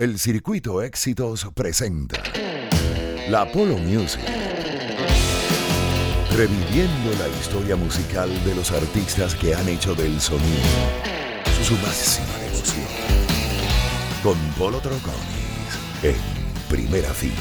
El Circuito Éxitos presenta la Polo Music, reviviendo la historia musical de los artistas que han hecho del sonido su máxima devoción, con Polo Troconis en primera fila.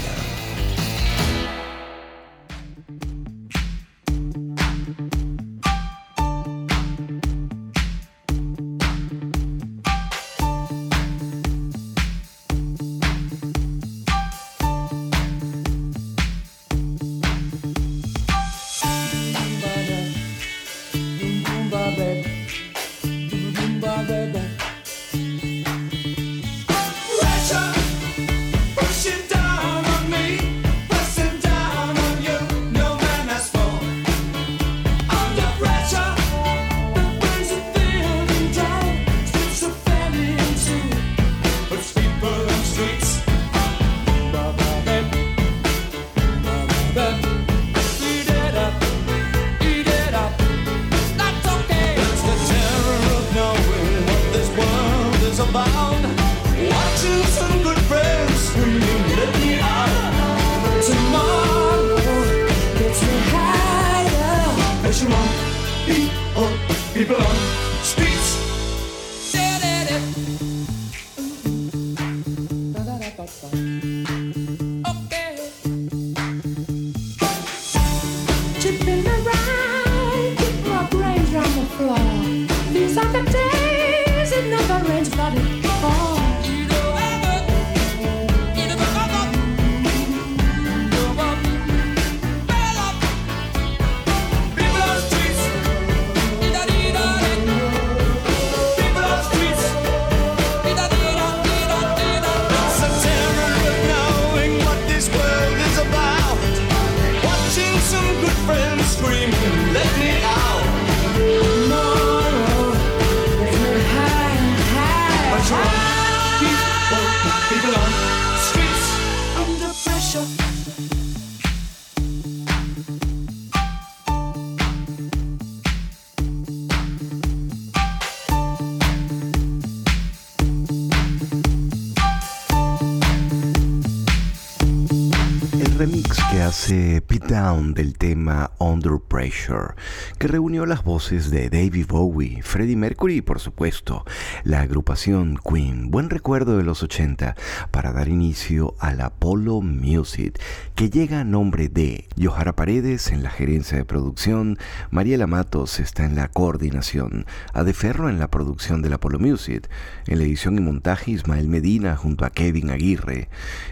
Pete Down del tema Under Pressure, que reunió las voces de David Bowie, Freddie Mercury y por supuesto la agrupación Queen. Buen recuerdo de los 80 para dar inicio a la Polo Music, que llega a nombre de Johara Paredes en la gerencia de producción, Mariela Matos está en la coordinación, Adeferro en la producción de la Polo Music, en la edición y montaje Ismael Medina junto a Kevin Aguirre,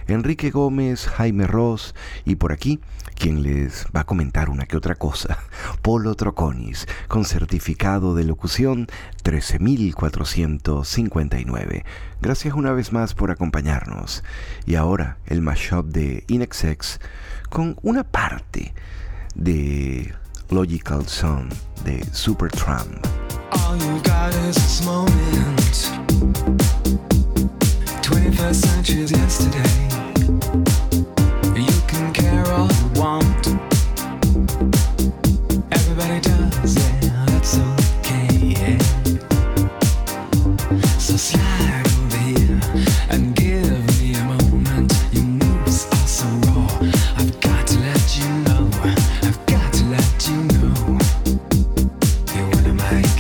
Enrique Gómez, Jaime Ross y por aquí quien les va a comentar una que otra cosa, Polo Troconis, con certificado de locución 13.459. Gracias una vez más por acompañarnos. Y ahora el mashup de In Excess con una parte de Logical Song de Supertramp. All you got is this moment, 21st century's yesterday. You can care all you want, everybody does, yeah, that's okay, yeah. So slide over here and give me a moment. Your moves are so raw, I've got to let you know, I've got to let you know, you're one of my kind.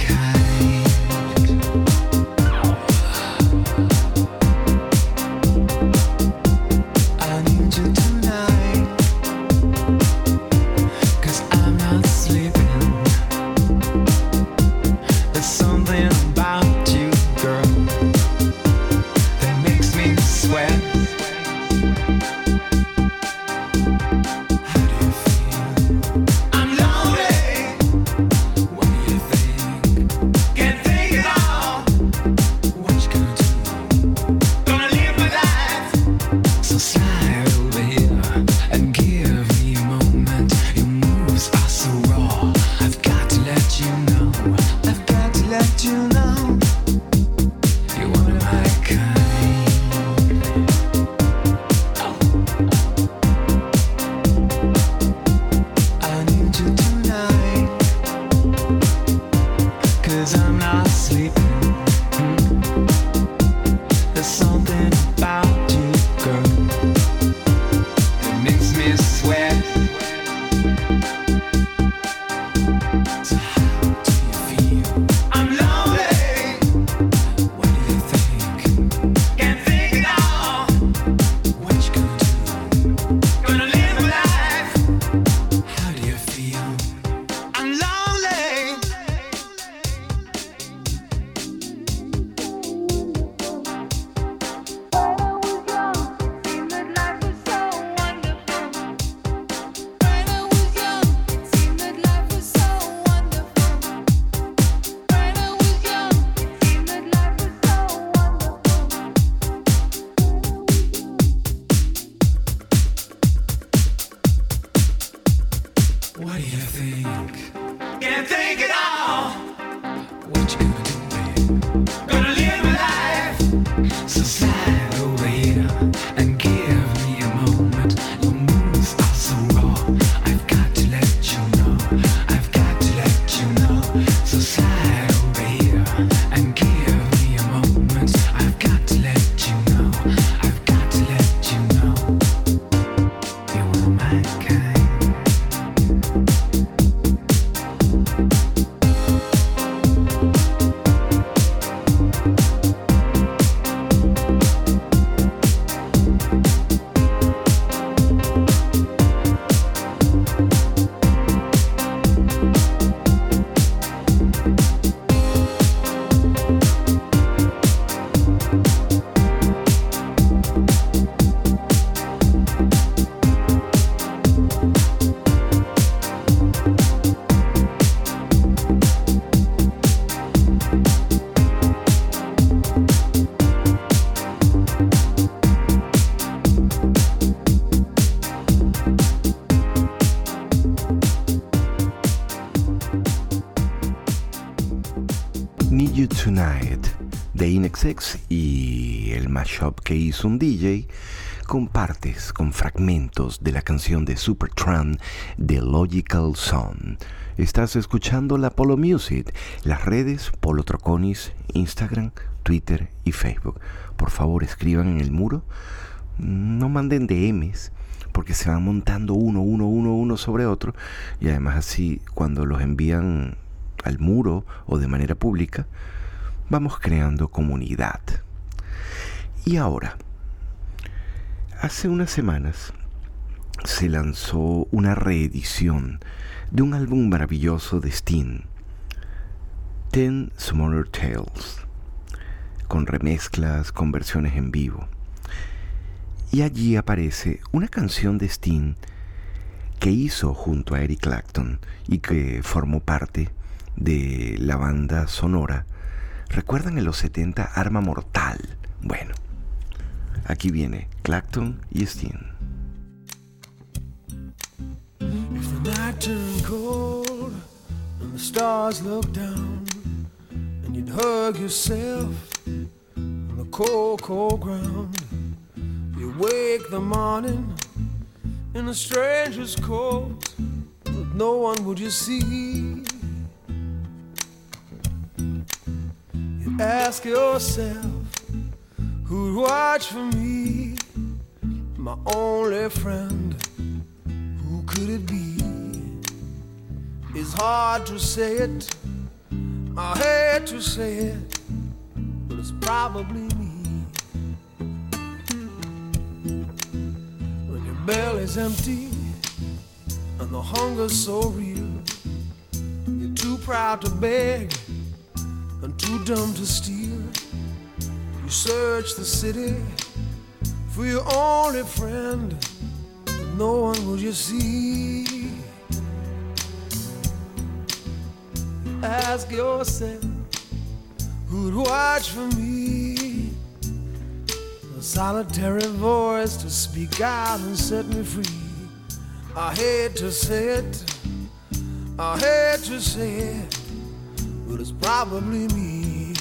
de INXX y el mashup que hizo un DJ con partes, con fragmentos de la canción de Supertramp, The Logical Song. Estás escuchando la Polo Music, las redes Polo Troconis, Instagram, Twitter y Facebook. Por favor, escriban en el muro, no manden DMs, porque se van montando uno sobre otro, y además así cuando los envían al muro o de manera pública, vamos creando comunidad. Y ahora, hace unas semanas se lanzó una reedición de un álbum maravilloso de Sting, 10 Smaller Tales, con remezclas, con versiones en vivo. Y allí aparece una canción de Sting que hizo junto a Eric Clapton y que formó parte de la banda sonora. ¿Recuerdan en los 70 Arma Mortal? Bueno, aquí viene Clapton y Sting. If the night turned cold and the stars looked down and you'd hug yourself on the cold, cold ground, you wake the morning in a stranger's coat, but no one would you see. You ask yourself, who'd watch for me? My only friend, who could it be? It's hard to say it, I hate to say it, but it's probably me. Belly's empty and the hunger's so real, you're too proud to beg and too dumb to steal. You search the city for your only friend, but no one will you see. You ask yourself, who'd watch for me? Solitary voice to speak out and set me free. I hate to say it, I hate to say it, but it's probably me.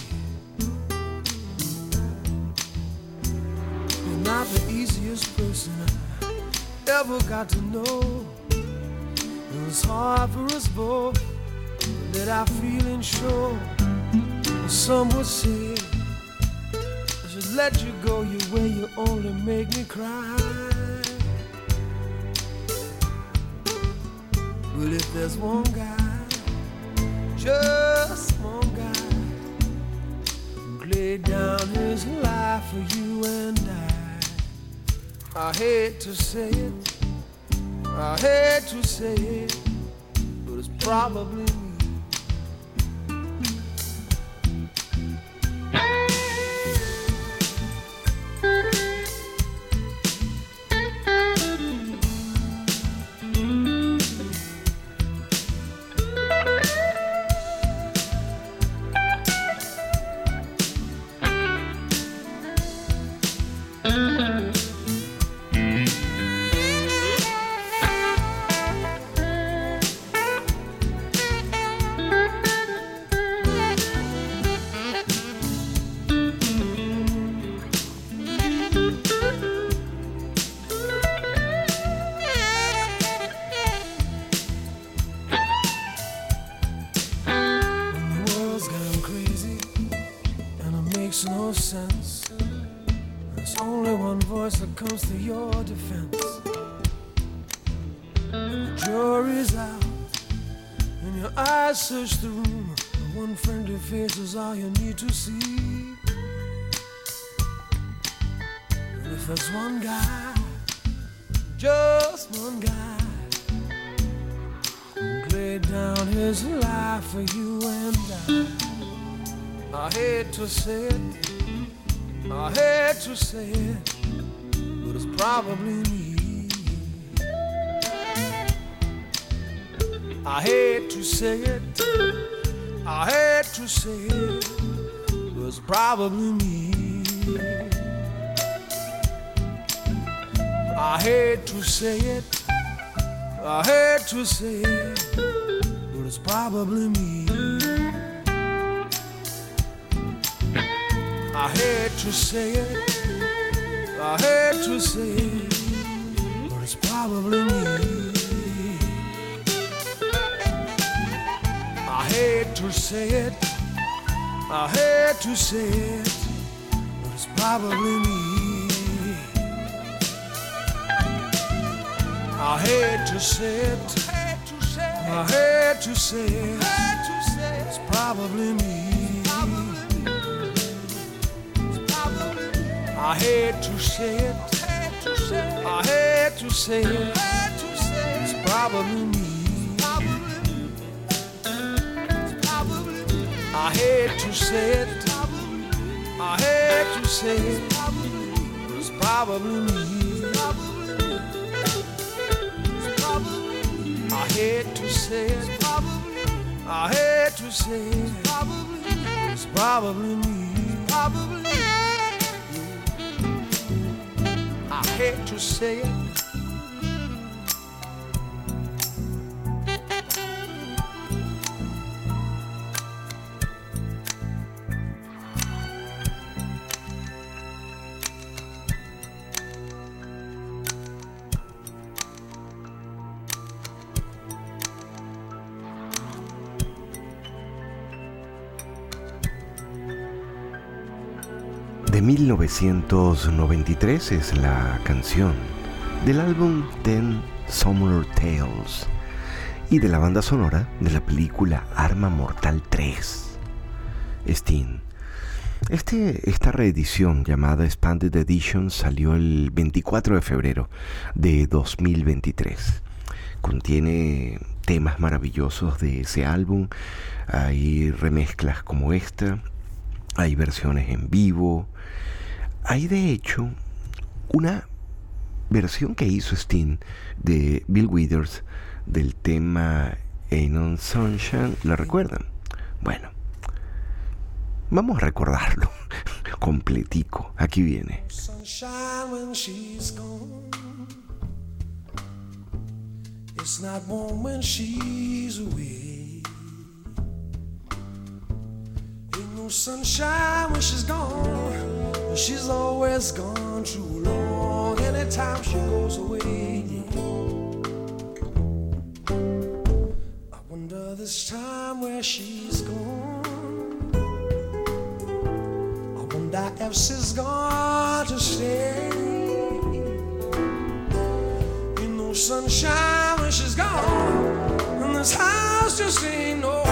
You're not the easiest person I ever got to know. It was hard for us both, that I feel and show. Some would say let you go your way, you only make me cry. Well, if there's one guy, just one guy, who laid down his life for you and I hate to say it, I hate to say it, but it's probably me. Probably me. I hate to say it, I hate to say it, but it's probably me. I hate to say it, I hate to say it, but it's probably me. I hate to say it, I hate to say it, but it's probably me. I hate to say it, I hate to say it, but it's probably me. I hate to say it, I hate to say it, it's probably me. I hate to say it, I hate to say it, it's probably me. I hate to say it, I hate to say it, it's probably me. I hate to say it. De 1993 es la canción del álbum Ten Summer Tales y de la banda sonora de la película Arma Mortal 3, Sting. Esta reedición llamada Expanded Edition salió el 24 de febrero de 2023. Contiene temas maravillosos de ese álbum, hay remezclas como esta, hay versiones en vivo. Hay de hecho una versión que hizo Sting de Bill Withers del tema Ain't No Sunshine. ¿La recuerdan? Bueno, vamos a recordarlo completico. Aquí viene. Sunshine when she's gone. It's not warm when she's away. Ain't no sunshine when she's gone. She's always gone too long. Anytime she goes away, I wonder this time where she's gone. I wonder if she's gone to stay. Ain't no sunshine when she's gone, and this house just ain't no.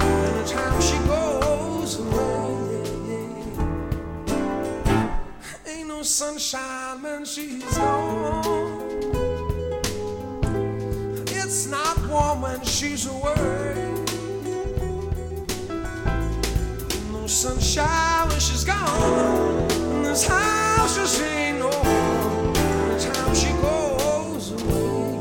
Anytime she goes away. Sunshine when she's gone. It's not warm when she's away. No sunshine when she's gone. And this house just ain't no home. The time she goes away.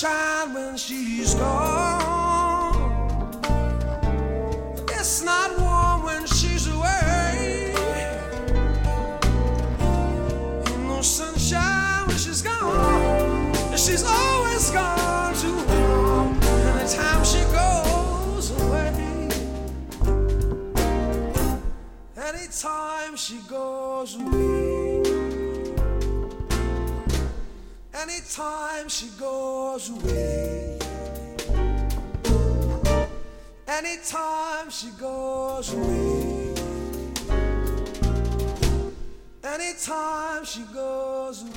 shine when she's gone. It's not warm when she's away. Ain't no sunshine when she's gone. She's always gone too warm. Anytime she goes away, anytime she goes away, anytime she goes away, anytime she goes away, anytime she goes away.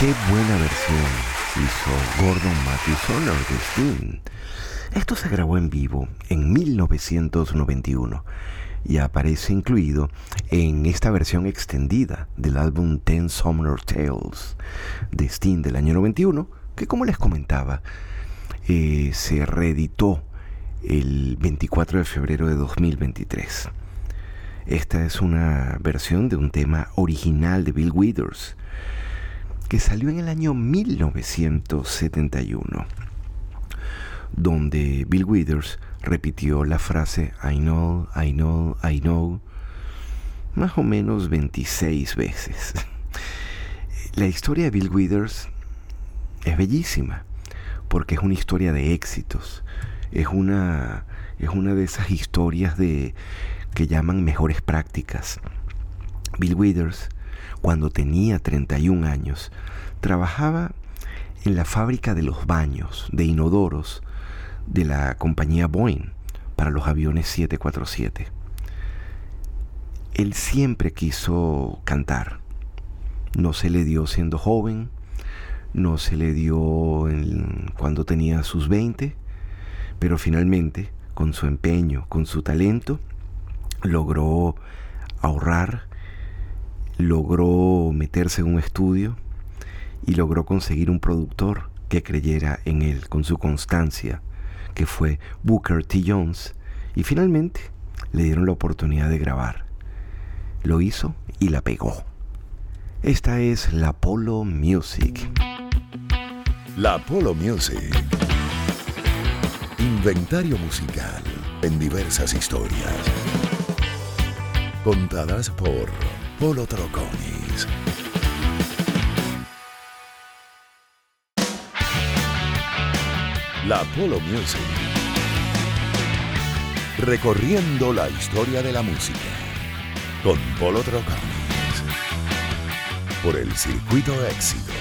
Qué buena versión hizo Gordon Matthew Sumner de Sting. Esto se grabó en vivo en 1991 y aparece incluido en esta versión extendida del álbum 10 Summer Tales de Sting del año 91, que, como les comentaba, se reeditó el 24 de febrero de 2023. Esta es una versión de un tema original de Bill Withers, que salió en el año 1971, donde Bill Withers repitió la frase I know, I know, I know más o menos 26 veces. La historia de Bill Withers es bellísima, porque es una historia de éxitos, es una de esas historias que llaman mejores prácticas. Bill Withers, cuando tenía 31 años, trabajaba en la fábrica de los baños de inodoros de la compañía Boeing para los aviones 747. Él siempre quiso cantar. No se le dio siendo joven, no se le dio cuando tenía sus 20, pero finalmente, con su empeño, con su talento, logró ahorrar, logró meterse en un estudio y logró conseguir un productor que creyera en él con su constancia, que fue Booker T. Jones, y finalmente le dieron la oportunidad de grabar. Lo hizo y la pegó. Esta es la Polo Music. La Polo Music. Inventario musical en diversas historias, contadas por Polo Troconis. La Polo Music. Recorriendo la historia de la música con Polo Troconis por el circuito de éxitos.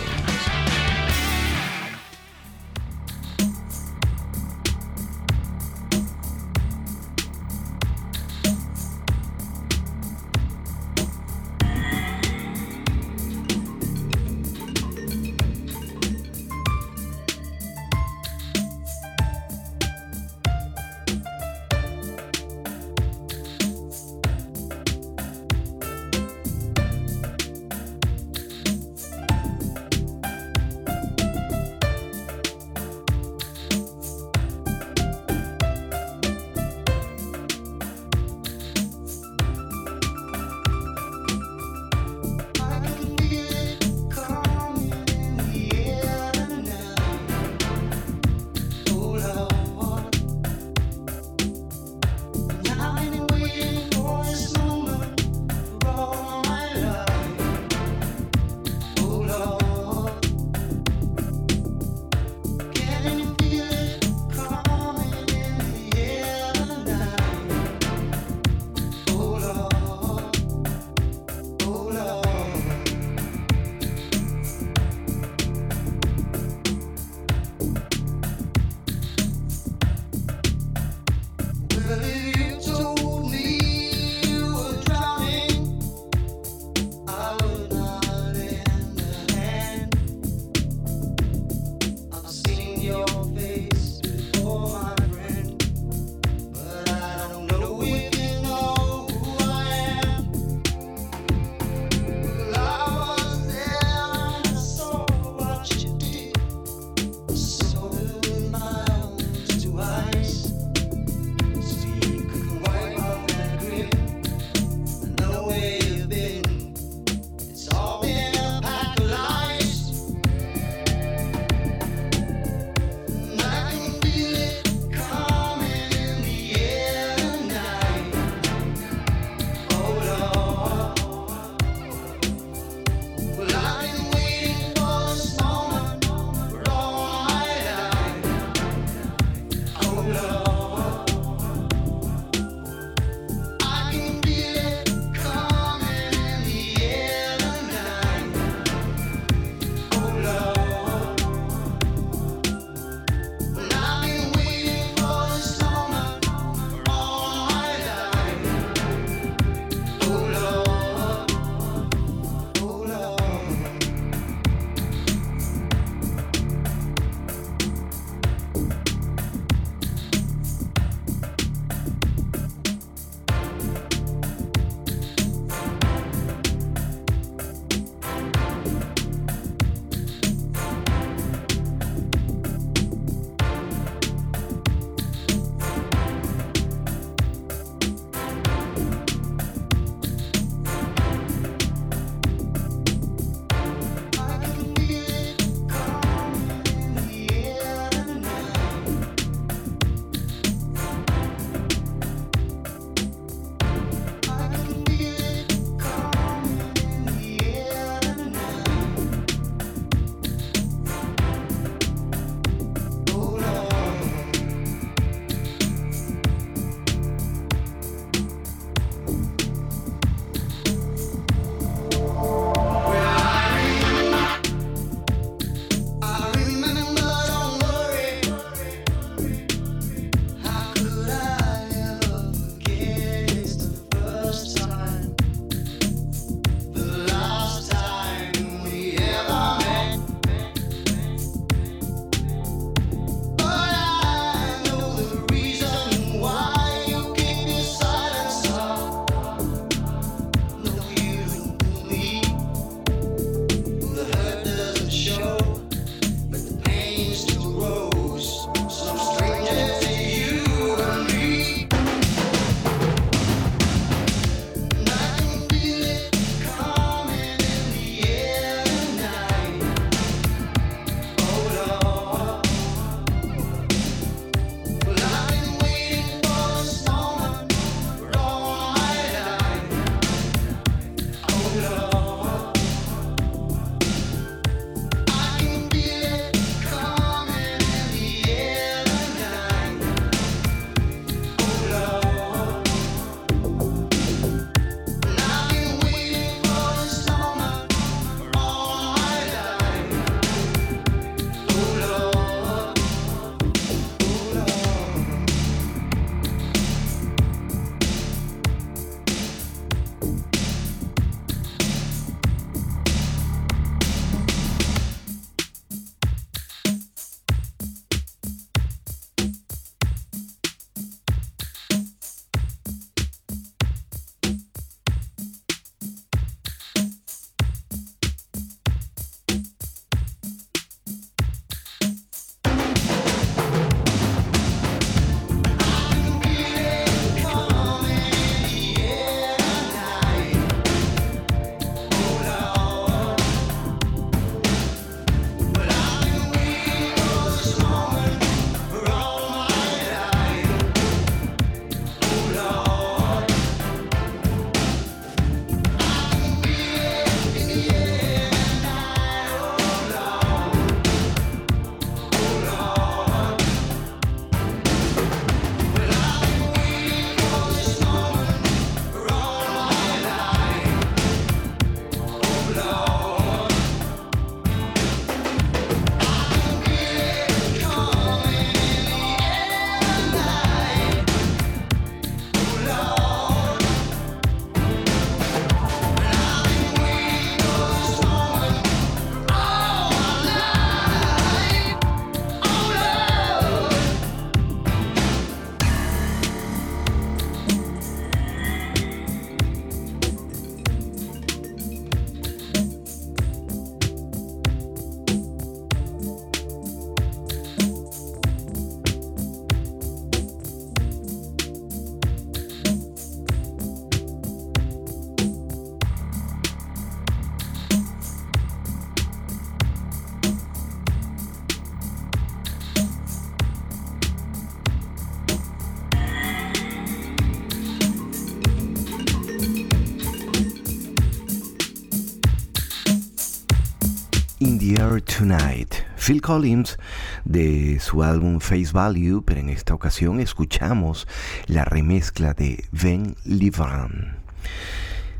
Here Tonight, Phil Collins, de su álbum Face Value, pero en esta ocasión escuchamos la remezcla de Ben Livran.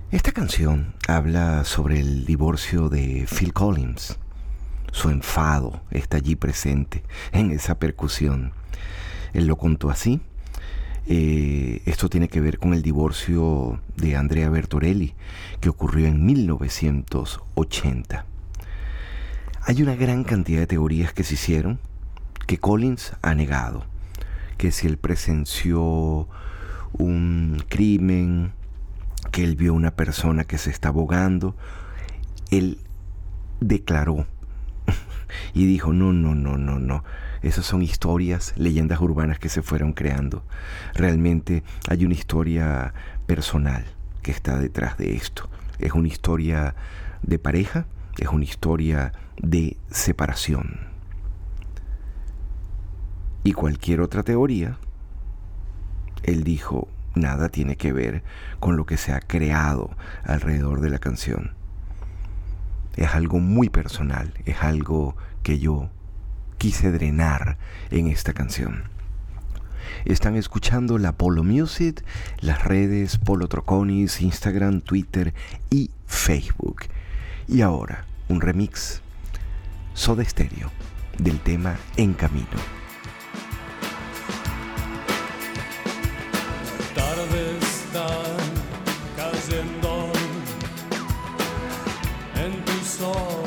Esta canción habla sobre el divorcio de Phil Collins. Su enfado está allí presente en esa percusión. Él lo contó así. Esto tiene que ver con el divorcio de Andrea Bertorelli, que ocurrió en 1980. Hay una gran cantidad de teorías que se hicieron, que Collins ha negado, que si él presenció un crimen, que él vio una persona que se está abogando. Él declaró y dijo no. Esas son historias, leyendas urbanas que se fueron creando. Realmente hay una historia personal que está detrás de esto. Es una historia de pareja, es una historia de separación. Y cualquier otra teoría, él dijo, nada tiene que ver con lo que se ha creado alrededor de la canción. Es algo muy personal, es algo que yo quise drenar en esta canción. Están escuchando la Polo Music, las redes Polo Troconis, Instagram, Twitter y Facebook. Y ahora, un remix Soda Stereo del tema En Camino. La tarde está cayendo en tus ojos.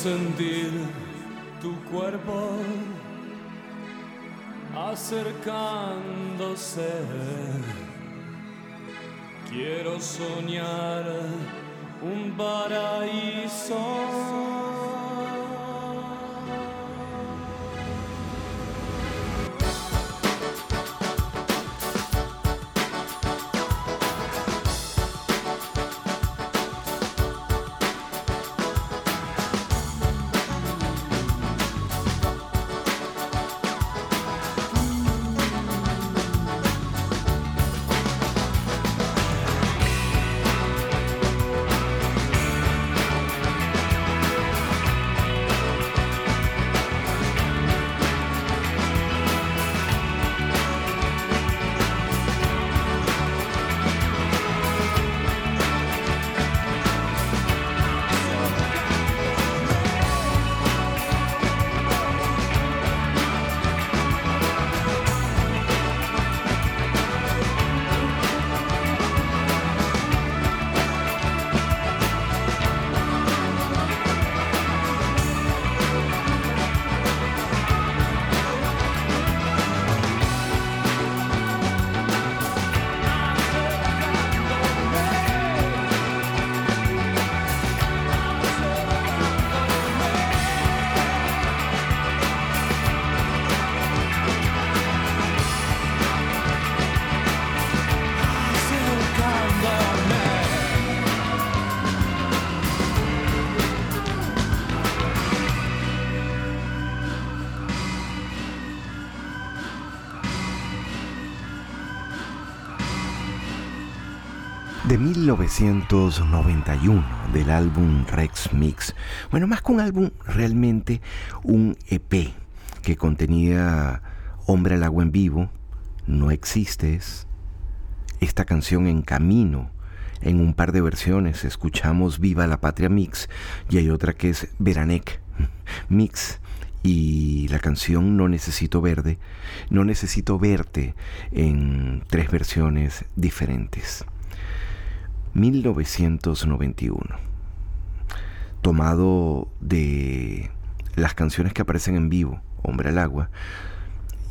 Sentir tu cuerpo acercándose. Quiero soñar un paraíso. de 1991 del álbum Rex Mix. Bueno, más que un álbum, realmente un EP que contenía Hombre al agua en vivo, No existes, esta canción En camino. En un par de versiones escuchamos Viva la Patria Mix y hay otra que es Veranec Mix, y la canción No necesito verte en tres versiones diferentes. 1991, tomado de las canciones que aparecen en vivo, Hombre al agua,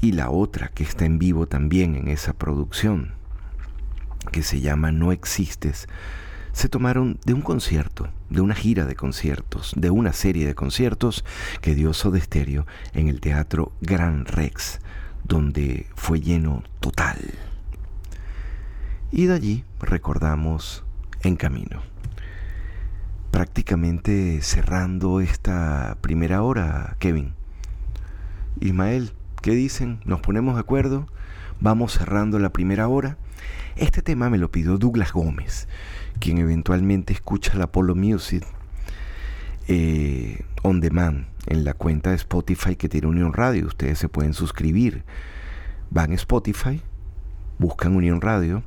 y la otra que está en vivo también en esa producción, que se llama No existes, se tomaron de un concierto, de una gira de conciertos, de una serie de conciertos que dio Soda Stereo en el Teatro Gran Rex, donde fue lleno total. Y de allí recordamos En camino. Prácticamente cerrando esta primera hora, Kevin. Ismael, ¿qué dicen? ¿Nos ponemos de acuerdo? Vamos cerrando la primera hora. Este tema me lo pidió Douglas Gómez, quien eventualmente escucha la Polo Music on demand en la cuenta de Spotify que tiene Unión Radio. Ustedes se pueden suscribir, van a Spotify, buscan Unión Radio,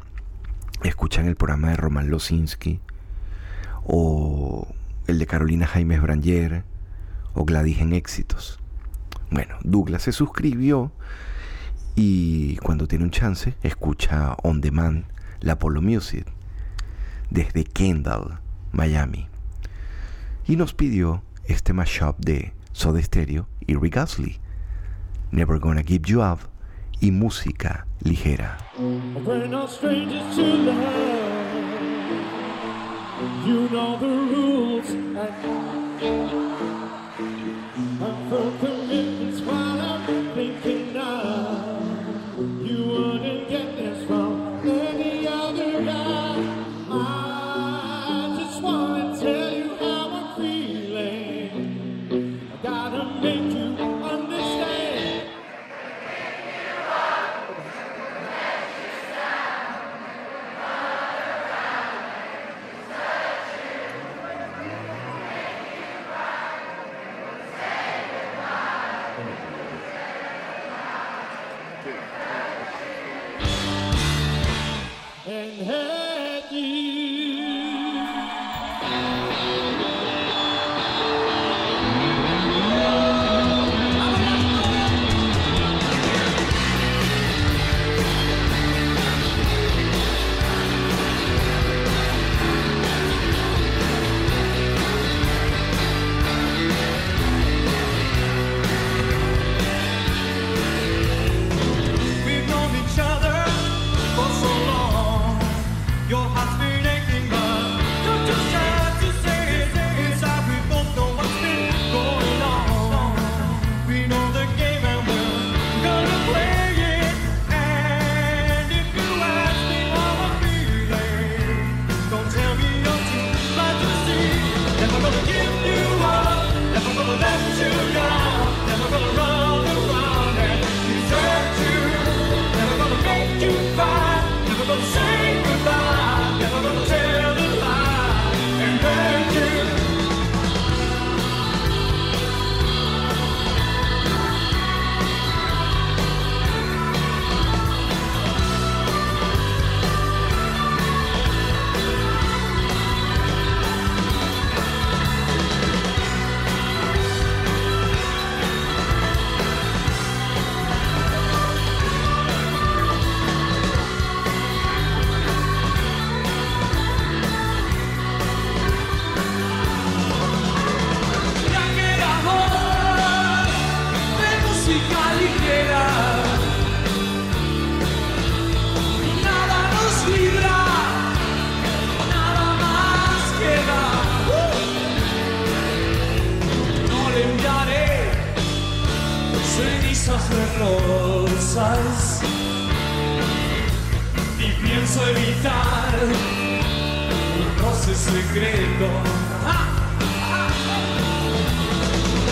escuchan el programa de Román Losinski o el de Carolina Jaimes Branger o Gladys en Éxitos. Bueno, Douglas se suscribió y cuando tiene un chance escucha on demand la Polo Music desde Kendall, Miami, y nos pidió este mashup de Soda Stereo y Rick Astley, Never Gonna Give You Up y música ligera. We're no strangers to love. You know the rules. I'm for commitments while I'm thinking now. You wouldn't get this from any other guy.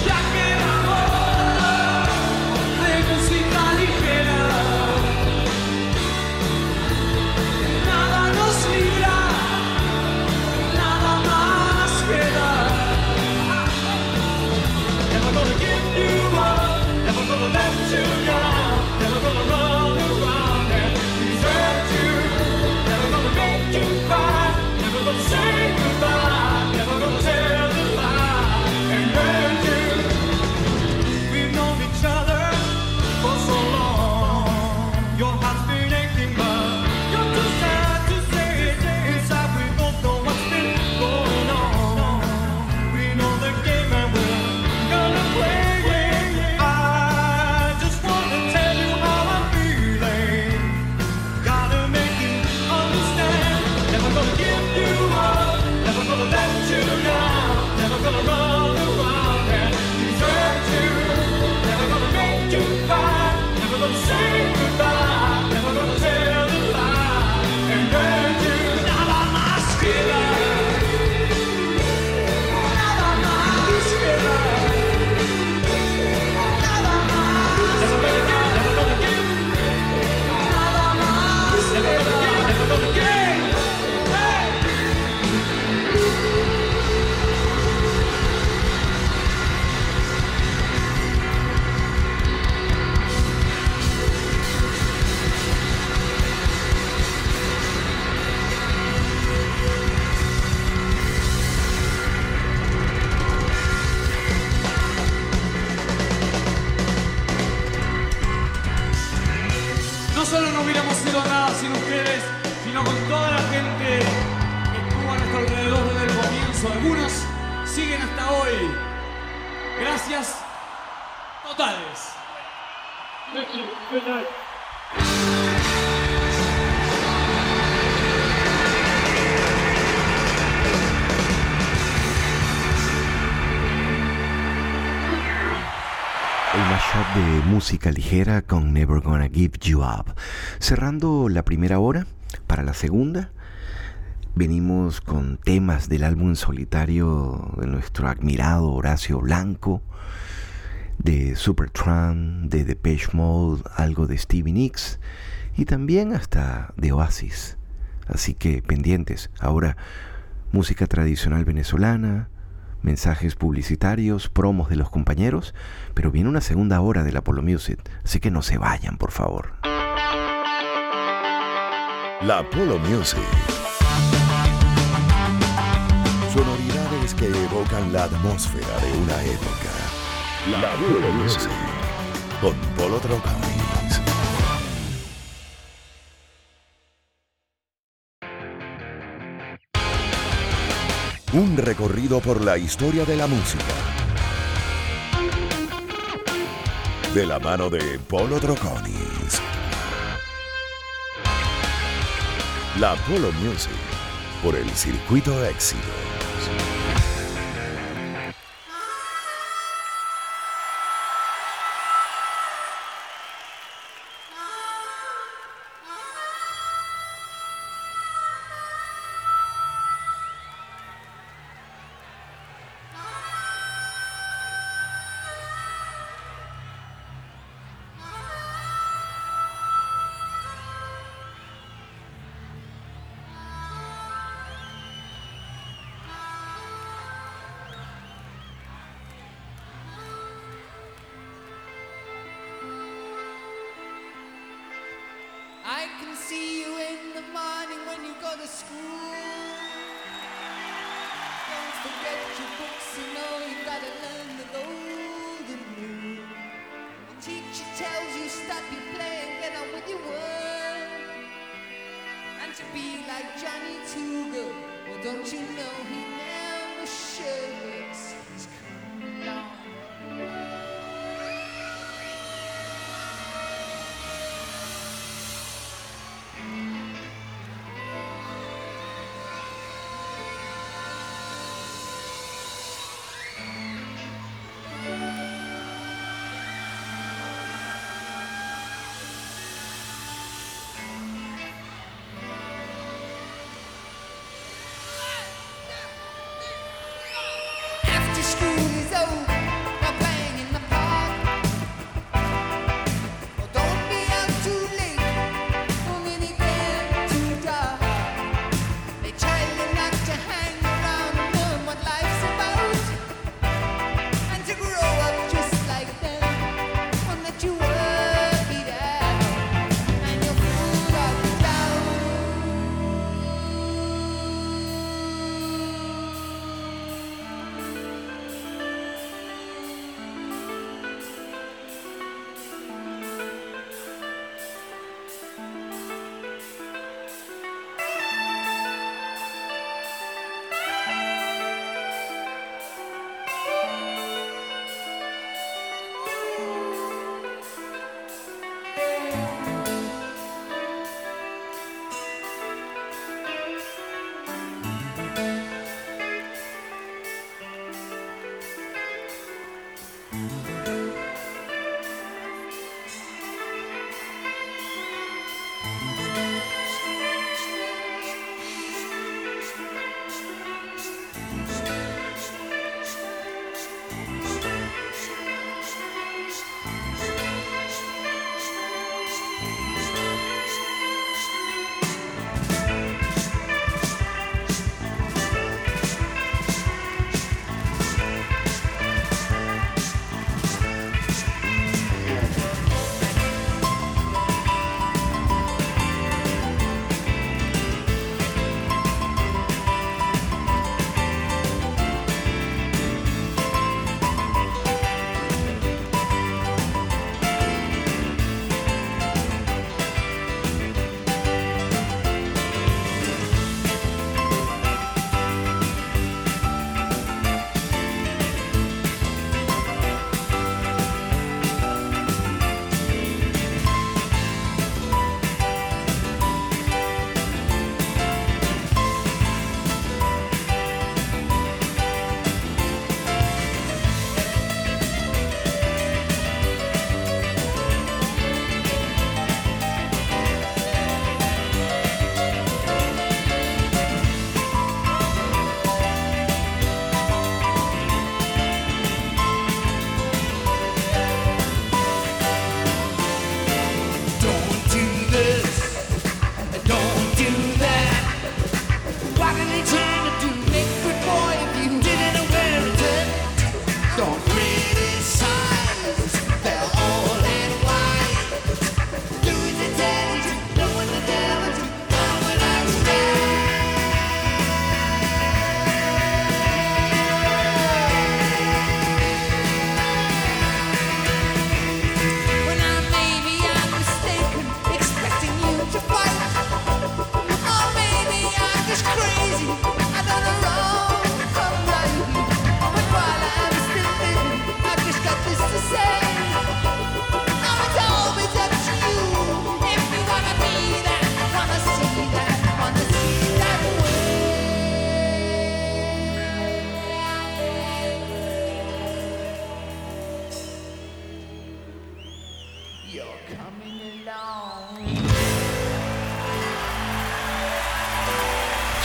Nada nos libra. solo no hubiéramos sido nada sin ustedes, sino con toda la gente que estuvo a nuestro alrededor desde el comienzo. Algunos siguen hasta hoy. Gracias totales. Thank you. Good night. El mashup de música ligera con Never Gonna Give You Up. Cerrando la primera hora, para la segunda, venimos con temas del álbum solitario de nuestro admirado Horacio Blanco, de Supertramp, de Depeche Mode, algo de Stevie Nicks y también hasta de Oasis. Así que pendientes. Ahora, música tradicional venezolana, mensajes publicitarios, promos de los compañeros, pero viene una segunda hora de la Polo Music, así que no se vayan, por favor. La Polo Music. Sonoridades que evocan la atmósfera de una época. La Polo Music con Polo Troconis. Un recorrido por la historia de la música. De la mano de Polo Troconis. La Polo Music por el circuito éxito.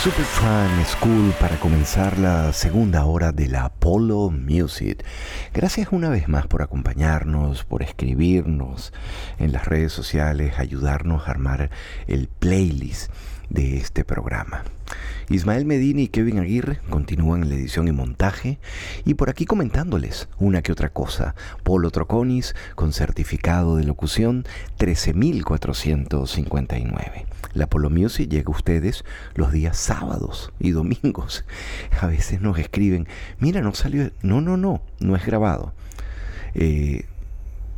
Supertramp School para comenzar la segunda hora de la Polo Music. Gracias una vez más por acompañarnos, por escribirnos en las redes sociales, ayudarnos a armar el playlist de este programa. Ismael Medina y Kevin Aguirre continúan la edición y montaje, y por aquí comentándoles una que otra cosa. Polo Troconis con certificado de locución 13.459. La Polo Music llega a ustedes los días sábados y domingos. A veces nos escriben: mira, no salió, no es grabado.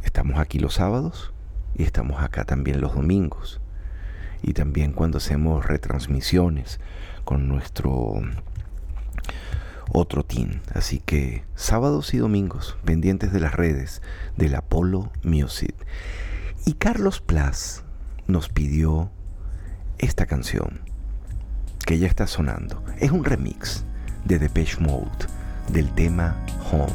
Estamos aquí los sábados y estamos acá también los domingos. Y también cuando hacemos retransmisiones con nuestro otro team. Así que sábados y domingos, pendientes de las redes de la Polo Music. Y Carlos Plas nos pidió esta canción que ya está sonando. Es un remix de Depeche Mode del tema Home.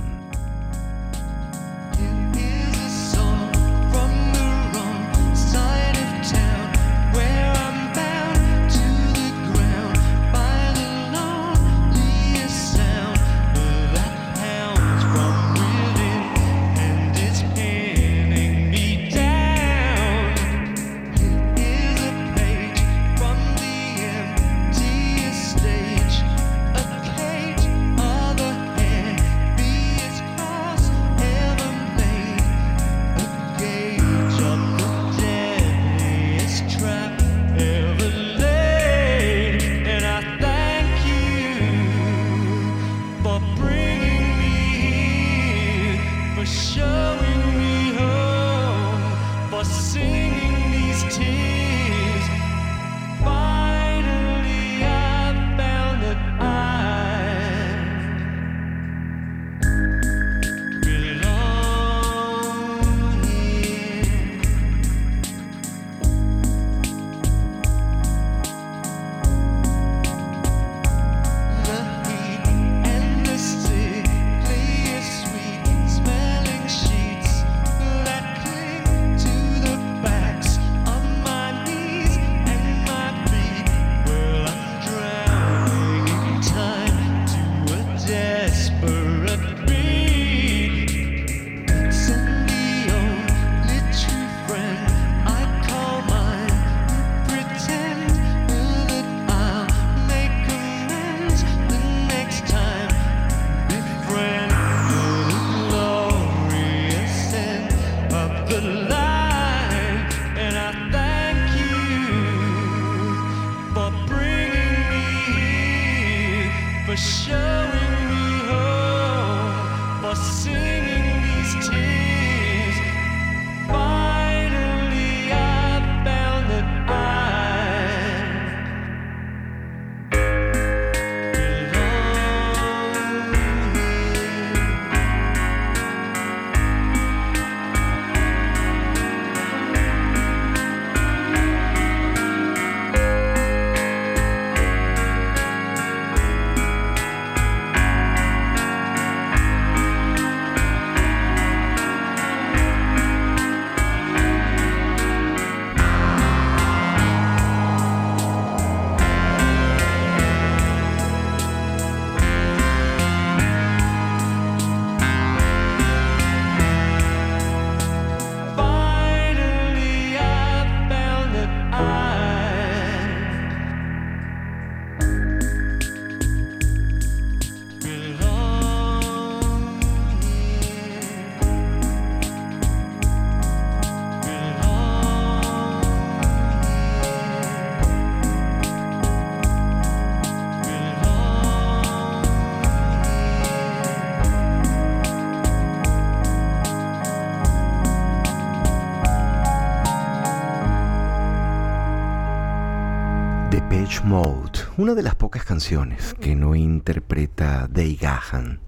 Una de las pocas canciones que no interpreta Dave Gahan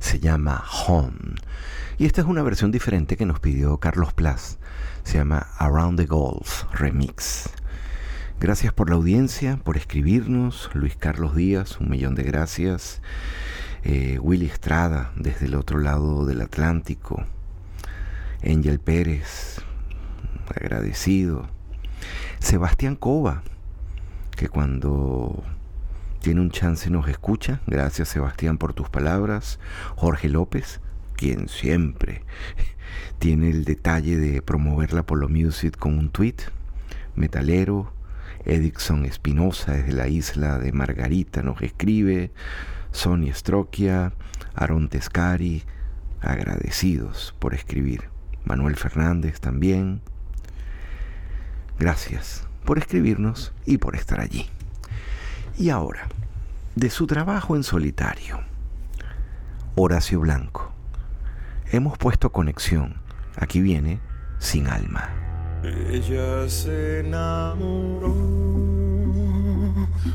se llama Home, y esta es una versión diferente que nos pidió Carlos Plas. Se llama Around the Golf Remix. Gracias por la audiencia, por escribirnos. Luis Carlos Díaz, 1 millón de gracias. Willy Estrada desde el otro lado del Atlántico. Angel Pérez, agradecido. Sebastián Cova, que cuando tiene un chance y nos escucha. Gracias, Sebastián, por tus palabras. Jorge López, quien siempre tiene el detalle de promover la Polo Music con un tweet. Metalero. Edixon Espinosa, desde la isla de Margarita, nos escribe. Sonia Stroquia, Aaron Tescari, agradecidos por escribir. Manuel Fernández también. Gracias por escribirnos y por estar allí. Y ahora, de su trabajo en solitario, Horacio Blanco. Hemos puesto conexión. Aquí viene Sin Alma. Ella se enamoró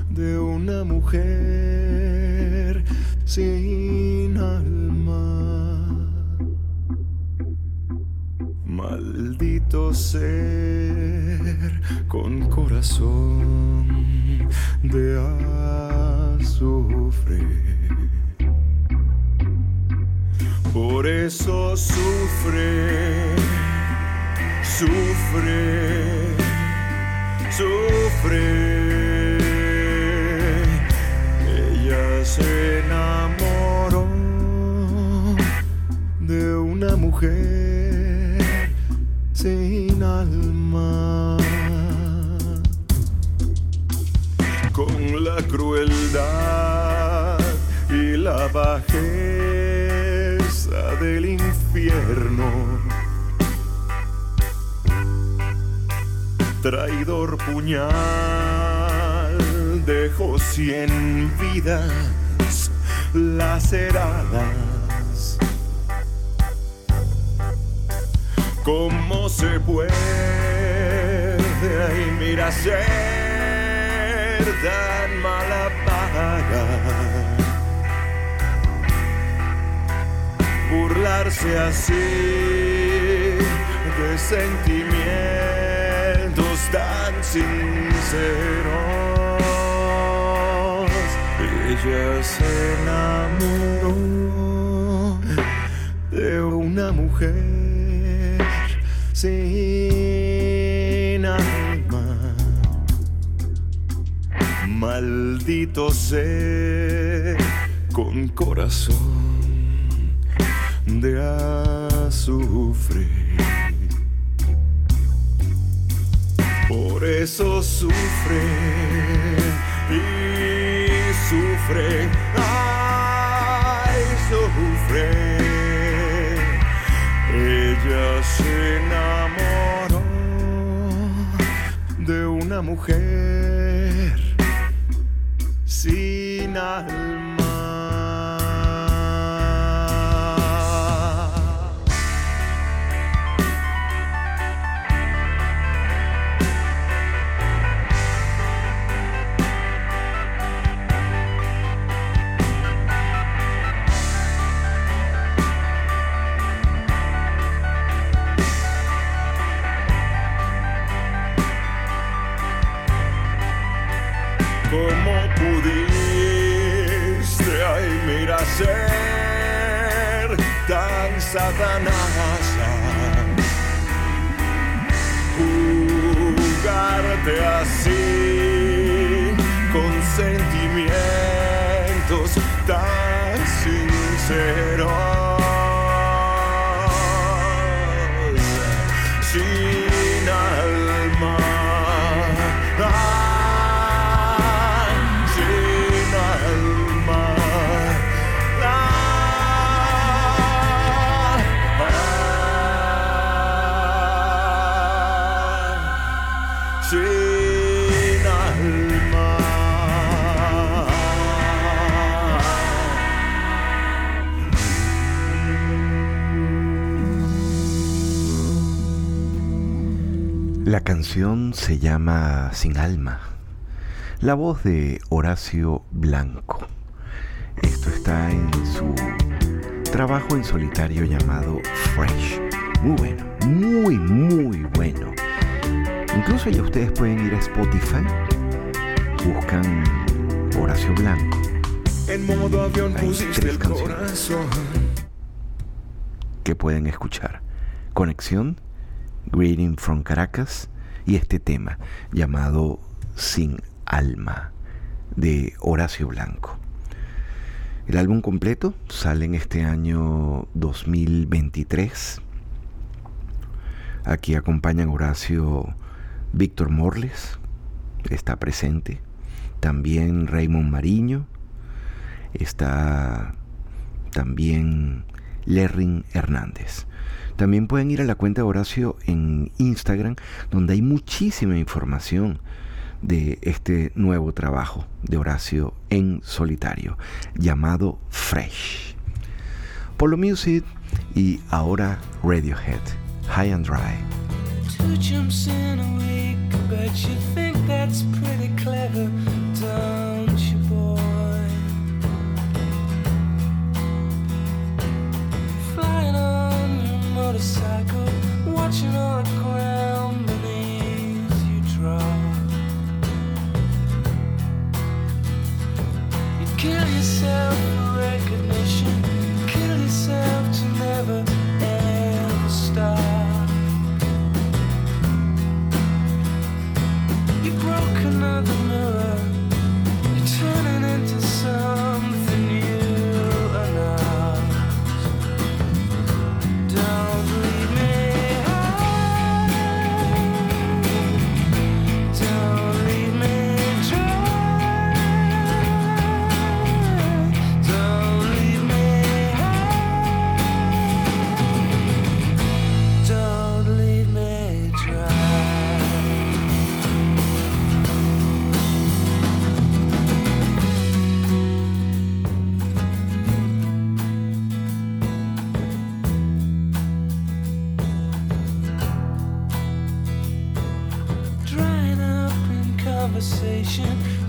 de una mujer sin alma. Maldito ser con corazón de azufre. Por eso sufre, sufre, sufre. Ella se enamoró de una mujer sin alma. Con la crueldad y la bajeza del infierno, traidor puñal, dejó 100 vidas laceradas. ¿Cómo se puede, ay, mira, ser tan mala paga? Burlarse así de sentimientos tan sinceros. Ella se enamoró de una mujer sin alma. Maldito ser con corazón de azufre. Por eso sufre y sufre, ay, sufre. Ella se enamoró de una mujer sin alma. Ser tan Satanás, jugarte así con sentimientos tan sinceros, sin alma. La canción se llama Sin Alma. La voz de Horacio Blanco. Esto está en su trabajo en solitario llamado Fresh. Muy bueno, muy, muy bueno. Incluso ya ustedes pueden ir a Spotify. Buscan Horacio Blanco. En modo avión pusiste el corazón. Que pueden escuchar. Conexión, Greeting from Caracas y este tema llamado Sin Alma. de Horacio Blanco. El álbum completo sale en este año 2023. Aquí acompañan Horacio Víctor Morles, está presente. También Raymond Mariño, está también Lerrin Hernández. También pueden ir a la cuenta de Horacio en Instagram, donde hay muchísima información de este nuevo trabajo de Horacio en solitario, llamado Fresh. Polo Music y ahora Radiohead, High and Dry. Two jumps in a week, but you think that's pretty clever, don't you, boy? Flying on your motorcycle, watching all the ground beneath you drop. Kill yourself for recognition, kill yourself to never ever stop. You broke another mirror, you're turning into something you are not. Don't leave me high, don't leave me dry.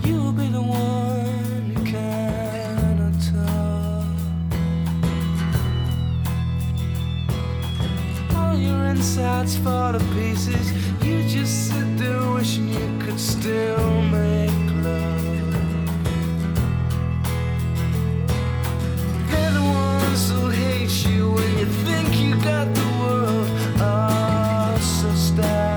You'll be the one who cannot talk. All your insides fall to pieces. You just sit there wishing you could still make love. They're the ones who hate you when you think you got the world all so stuck.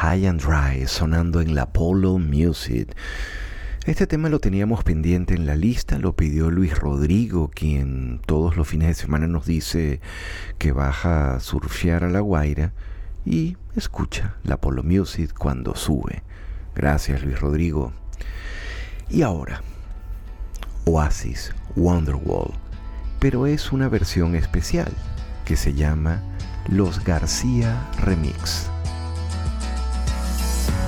High and Dry, sonando en la Polo Music. Este tema lo teníamos pendiente en la lista, lo pidió Luis Rodrigo, quien todos los fines de semana nos dice que baja a surfear a La Guaira y escucha la Polo Music cuando sube. Gracias, Luis Rodrigo. Y ahora, Oasis, Wonderwall, pero es una versión especial que se llama Los García Remix.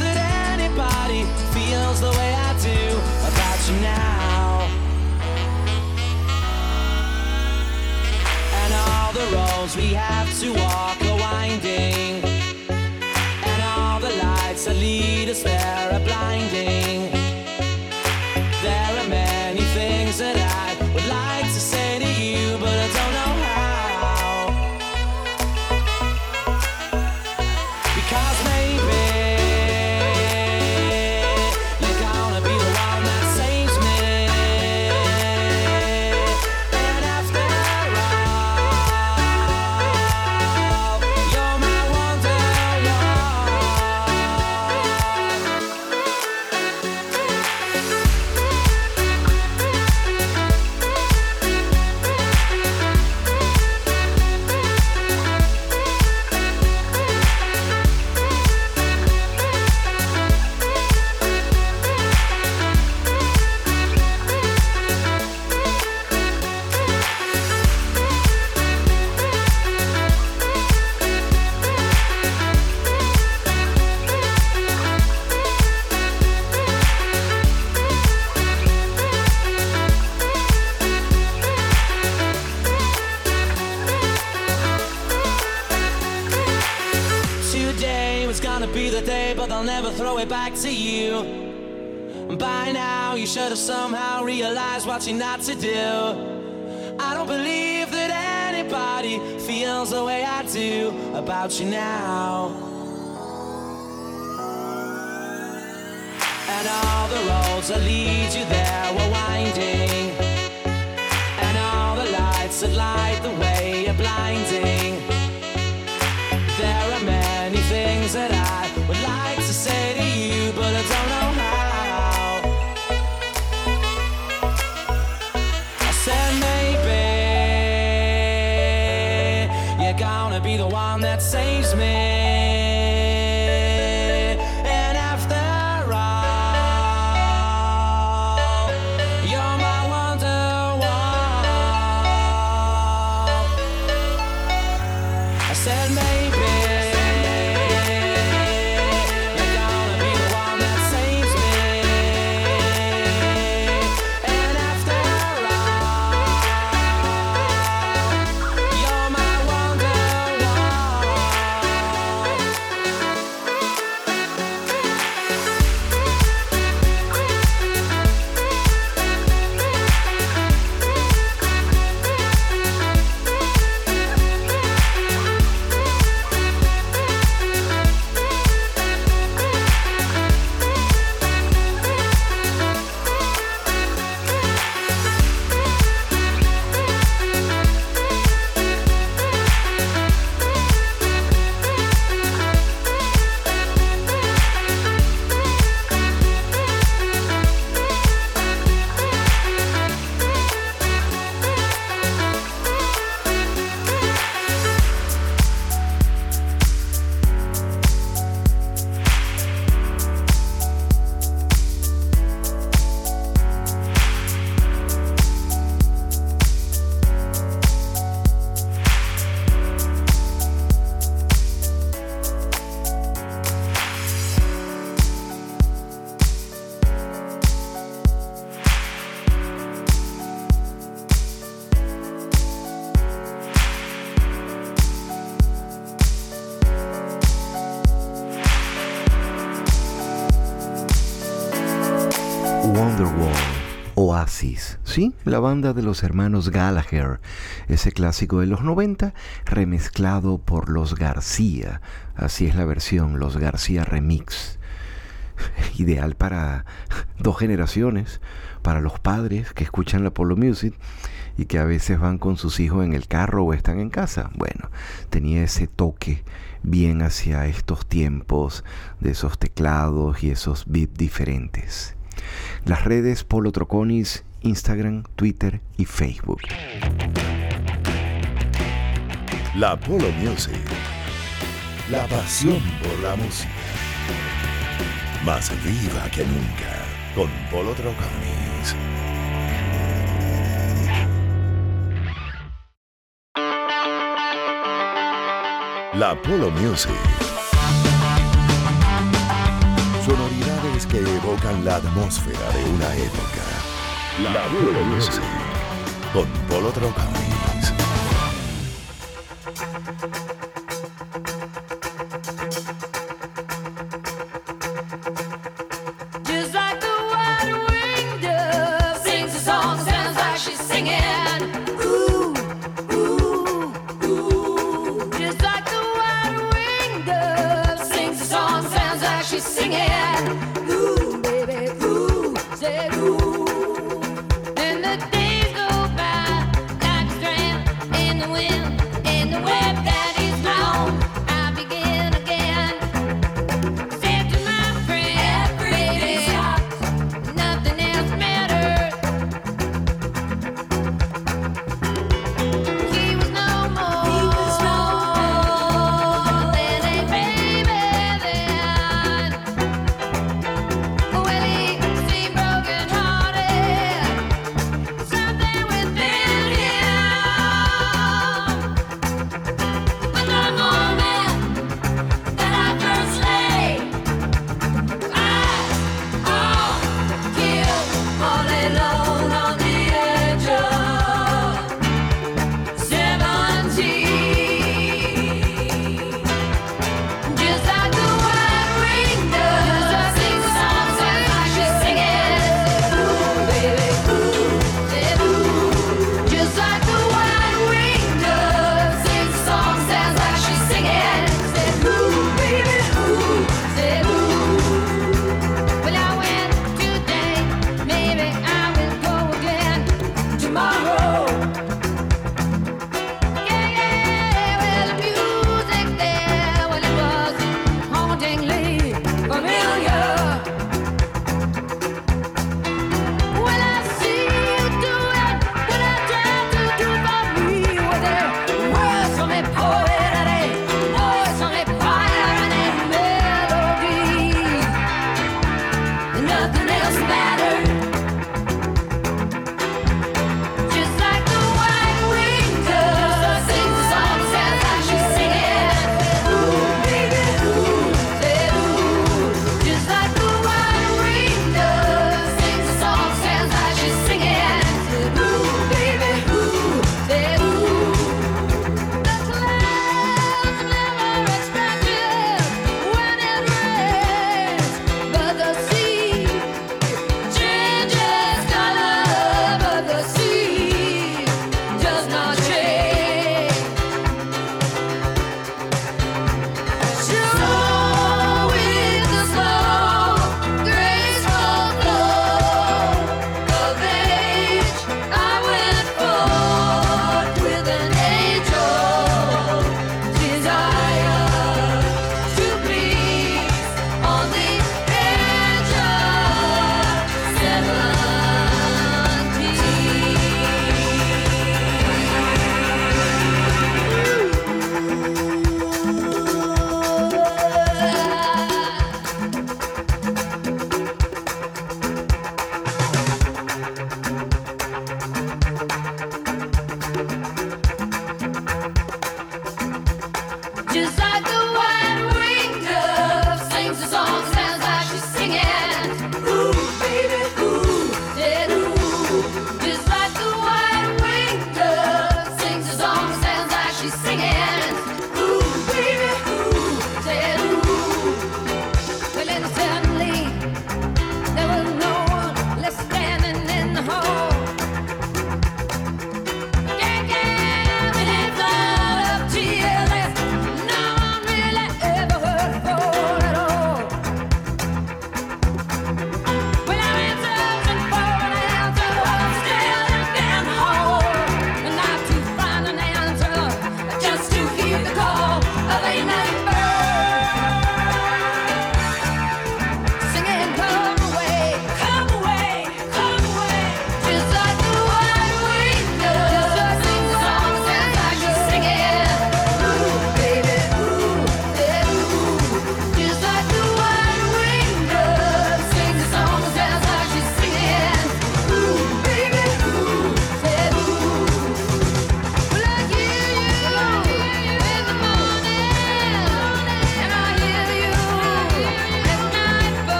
that anybody feels the way I do about you now. And all the roads we have to walk are winding, and all the lights that lead us there are blinding. There are many things that I would like to say to you, but I don't know how. Because maybe you're gonna be the one that saves me. And after all, you're my wonderland. Today was gonna be the day, but they'll never throw it back to you. By now you should have somehow realized what you're not to do. I don't believe that anybody feels the way I do about you now. And all the roads that lead you there were winding, and all the lights that light the way are blinding. There are many things that I would like to say to you, but I don't know how. I said maybe you're gonna be the one that saves me. And after all, you're my wonderwall. I said maybe. Oasis, ¿sí? La banda de los hermanos Gallagher, ese clásico de los 90 remezclado por Los García, así es la versión, Los García Remix. Ideal para dos generaciones, para los padres que escuchan la Polo Music y que a veces van con sus hijos en el carro o están en casa. Bueno, tenía ese toque bien hacia estos tiempos de esos teclados y esos beats diferentes. Las redes Polo Troconis, Instagram, Twitter y Facebook. La Polo Music, la pasión por la música, más viva que nunca, con Polo Troconis. La Polo Music, sonoridades que evocan la atmósfera de una época. La Polo Music, con Polo Troconis.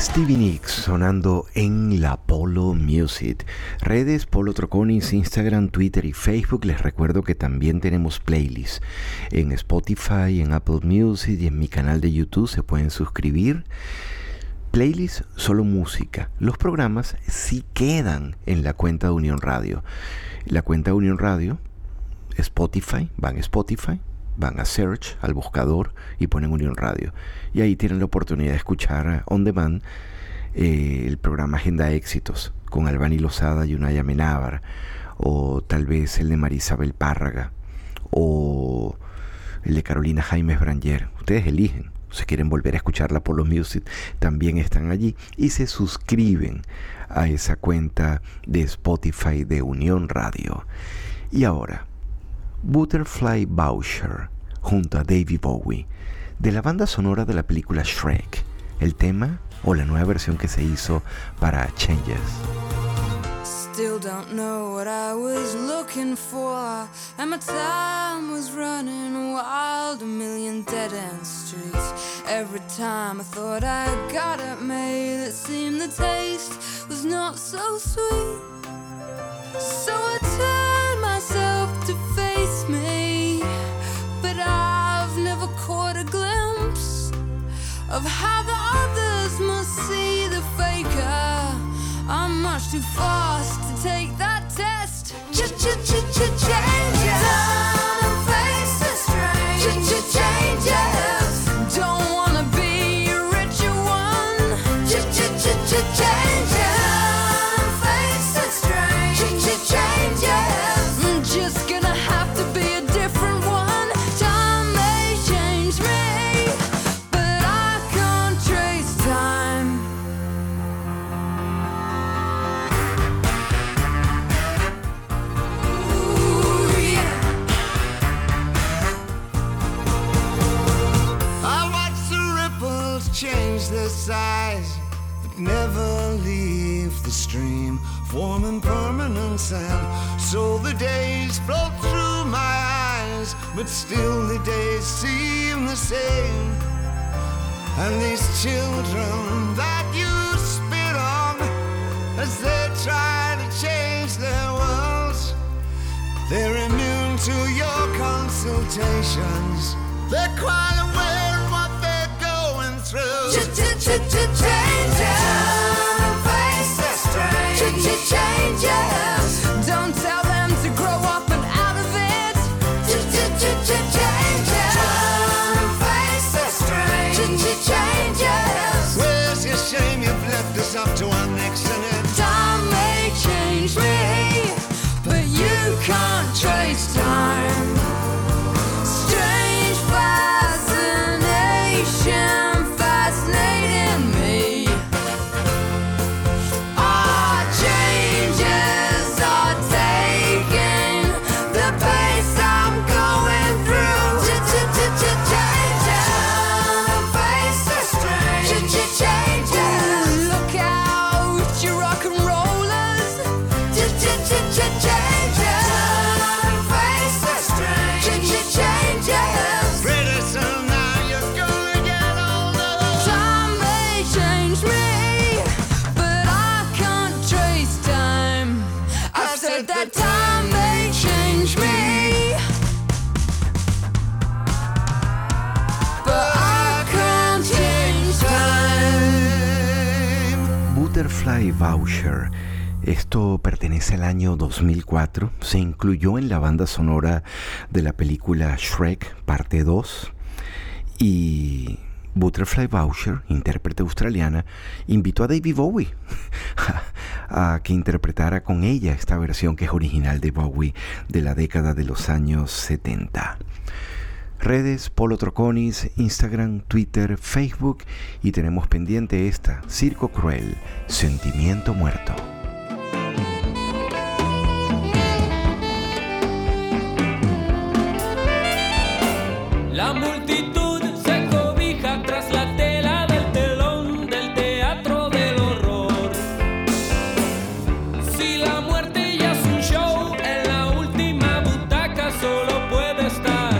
Stevie Nicks sonando en la Polo Music. Redes Polo Troconis, Instagram, Twitter y Facebook. Les recuerdo que también tenemos playlists en Spotify, en Apple Music y en mi canal de YouTube. Se pueden suscribir. Playlist solo música. Los programas sí quedan en la cuenta de Unión Radio. La cuenta de Unión Radio, Spotify, van a Spotify, van a Search, al buscador, y ponen Unión Radio. Y ahí tienen la oportunidad de escuchar on demand el programa Agenda Éxitos, con Albany Lozada y Unai Amenábar, o tal vez el de Marisabel Párraga, o el de Carolina Jaimes Branger. Ustedes eligen. Si quieren volver a escucharla por los Music, también están allí. Y se suscriben a esa cuenta de Spotify de Unión Radio. Y ahora, Butterfly Boucher junto a David Bowie, de la banda sonora de la película Shrek, el tema o la nueva versión que se hizo para Changes. Still don't know what I was looking for, and my time was running wild, a million dead-end streets. Every time I thought I got it made, it seemed the taste was not so sweet. So I turned myself to face me, but I've never caught a glimpse of how the others must see the faker. I'm much too fast to take that test. Changes. Turn and face the strange. Changes. Don't wanna be a richer one. Changes. Size, but never leave the stream, forming permanent sand. So the days flow through my eyes, but still the days seem the same. And these children that you spit on, as they try to change their worlds, they're immune to your consultations. They're quite aware of what they're going through. Changes. Don't tell them to grow up and out of it. Changes. Turn and face the strange. Changes. Where's your shame? You've left us up to our necks in it. Time may change me, but you can't trace time. Strange fascination. Butterfly Boucher. Esto pertenece al año 2004. Se incluyó en la banda sonora de la película Shrek, parte 2. Y Butterfly Boucher, intérprete australiana, invitó a David Bowie a que interpretara con ella esta versión que es original de Bowie de la década de los años 70. Redes Polo Troconis, Instagram, Twitter, Facebook, y tenemos pendiente esta, Circo Cruel, Sentimiento Muerto. La multitud se cobija tras la tela del telón del teatro del horror. Si la muerte ya es un show, en la última butaca solo puede estar.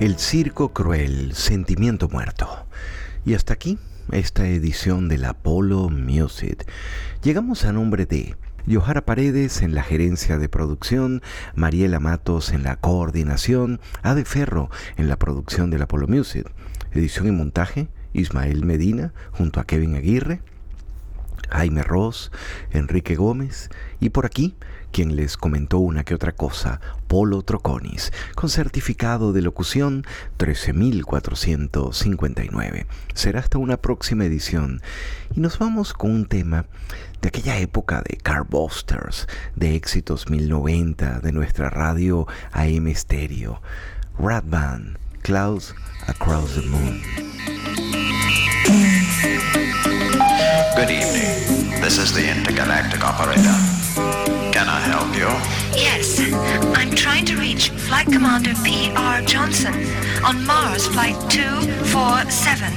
El circo cruel, sentimiento muerto. Y hasta aquí esta edición de la Polo Music. Llegamos a nombre de Johara Paredes en la gerencia de producción, Mariela Matos en la coordinación, Adeferro en la producción de la Polo Music, edición y montaje, Ismael Medina junto a Kevin Aguirre, Jaime Ross, Enrique Gómez y por aquí quien les comentó una que otra cosa, Polo Troconis, con certificado de locución 13.459. Será hasta una próxima edición y nos vamos con un tema de aquella época de Carbusters, de éxitos 1090 de nuestra radio AM Estéreo, Rat Band, Clouds Across the Moon. Good evening, this is the intergalactic operator. Can I help you? Yes, I'm trying to reach Flight Commander P.R. Johnson on Mars Flight 247.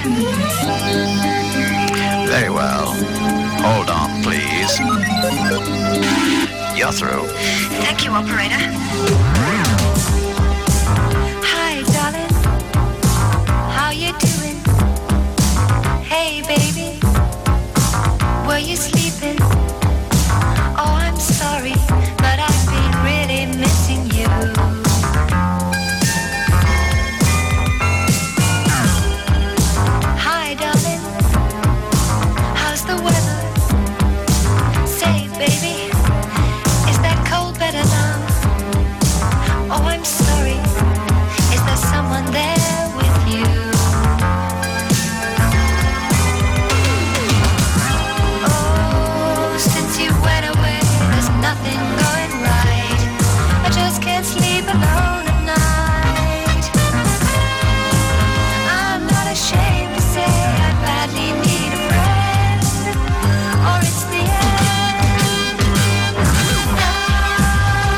Very well. Hold on, please. You're through. Thank you, operator. Hi, darling. How you doing? Hey, baby. Were you sleeping? Oh, I'm sorry, but I've been really missing you. Hi, darling. How's the weather? Say, baby, is that cold better now? Oh, I'm sorry. Is there someone there with you? Oh, since you went away, nothing going right. I just can't sleep alone at night. I'm not ashamed to say I badly need a friend, or it's the end.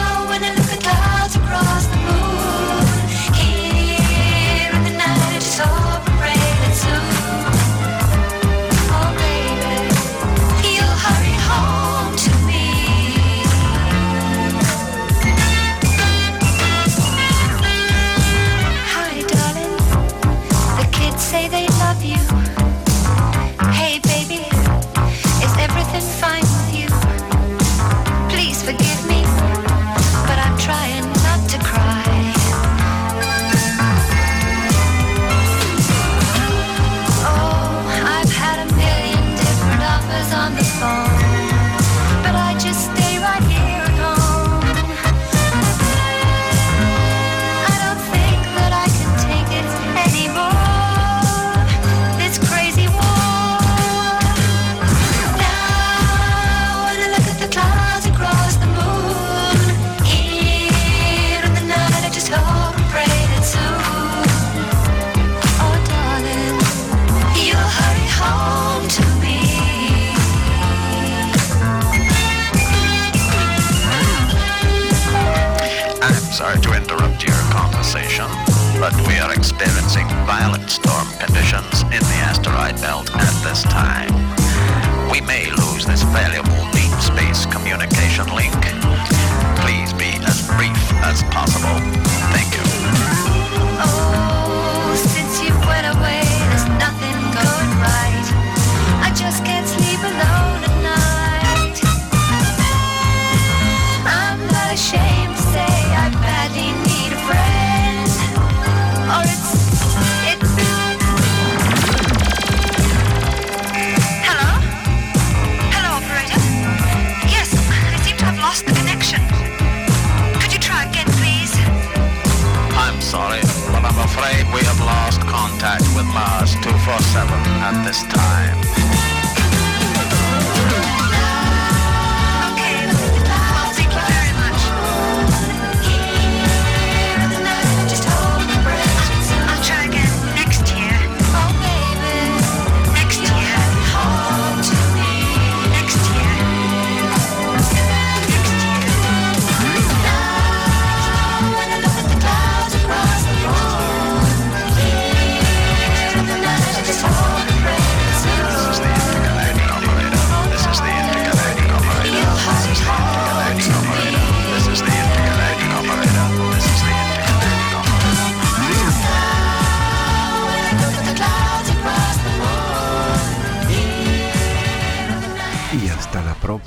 Now when I look at clouds across the moon, here in the night I just hope and pray that soon, oh baby, you'll hurry home to me. Say they love you. Hey baby, is everything fine with you? Please forgive me, but I'm trying not to cry. Oh, I've had a million different offers on the phone, but I just stay right here at home. I don't think that I can take it anymore. This crazy war. Now when I look at the clouds across the moon, here in the night I just hope and pray that soon, oh darling, you'll hurry home to me. I'm sorry to interrupt your conversation, but we are experiencing violent storm conditions in the asteroid belt at this time. We may lose this valuable deep space communication link. Please be as brief as possible. Thank you. Oh, since you went away, there's nothing going right. I just can't sleep alone at night. I'm not ashamed to say I badly need a friend, or Hello? Hello, operator? Yes, I seem to have lost the connection. Could you try again, please? I'm sorry, but I'm afraid we have lost contact with Mars 247 at this time. Okay, I'll thank you very much. Here in the night, just hold my breath. I'll try again next year. Oh, baby, next year. Home to me. Next year. Next year. Now when I look at the clouds across the moon, here in the night, just hold my breath.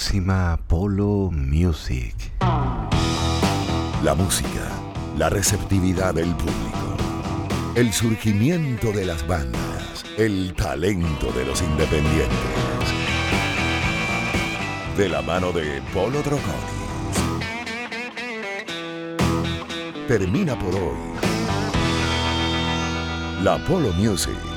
próxima Polo Music. La música, la receptividad del público, el surgimiento de las bandas, el talento de los independientes. De la mano de Polo Troconis. Termina por hoy la Polo Music.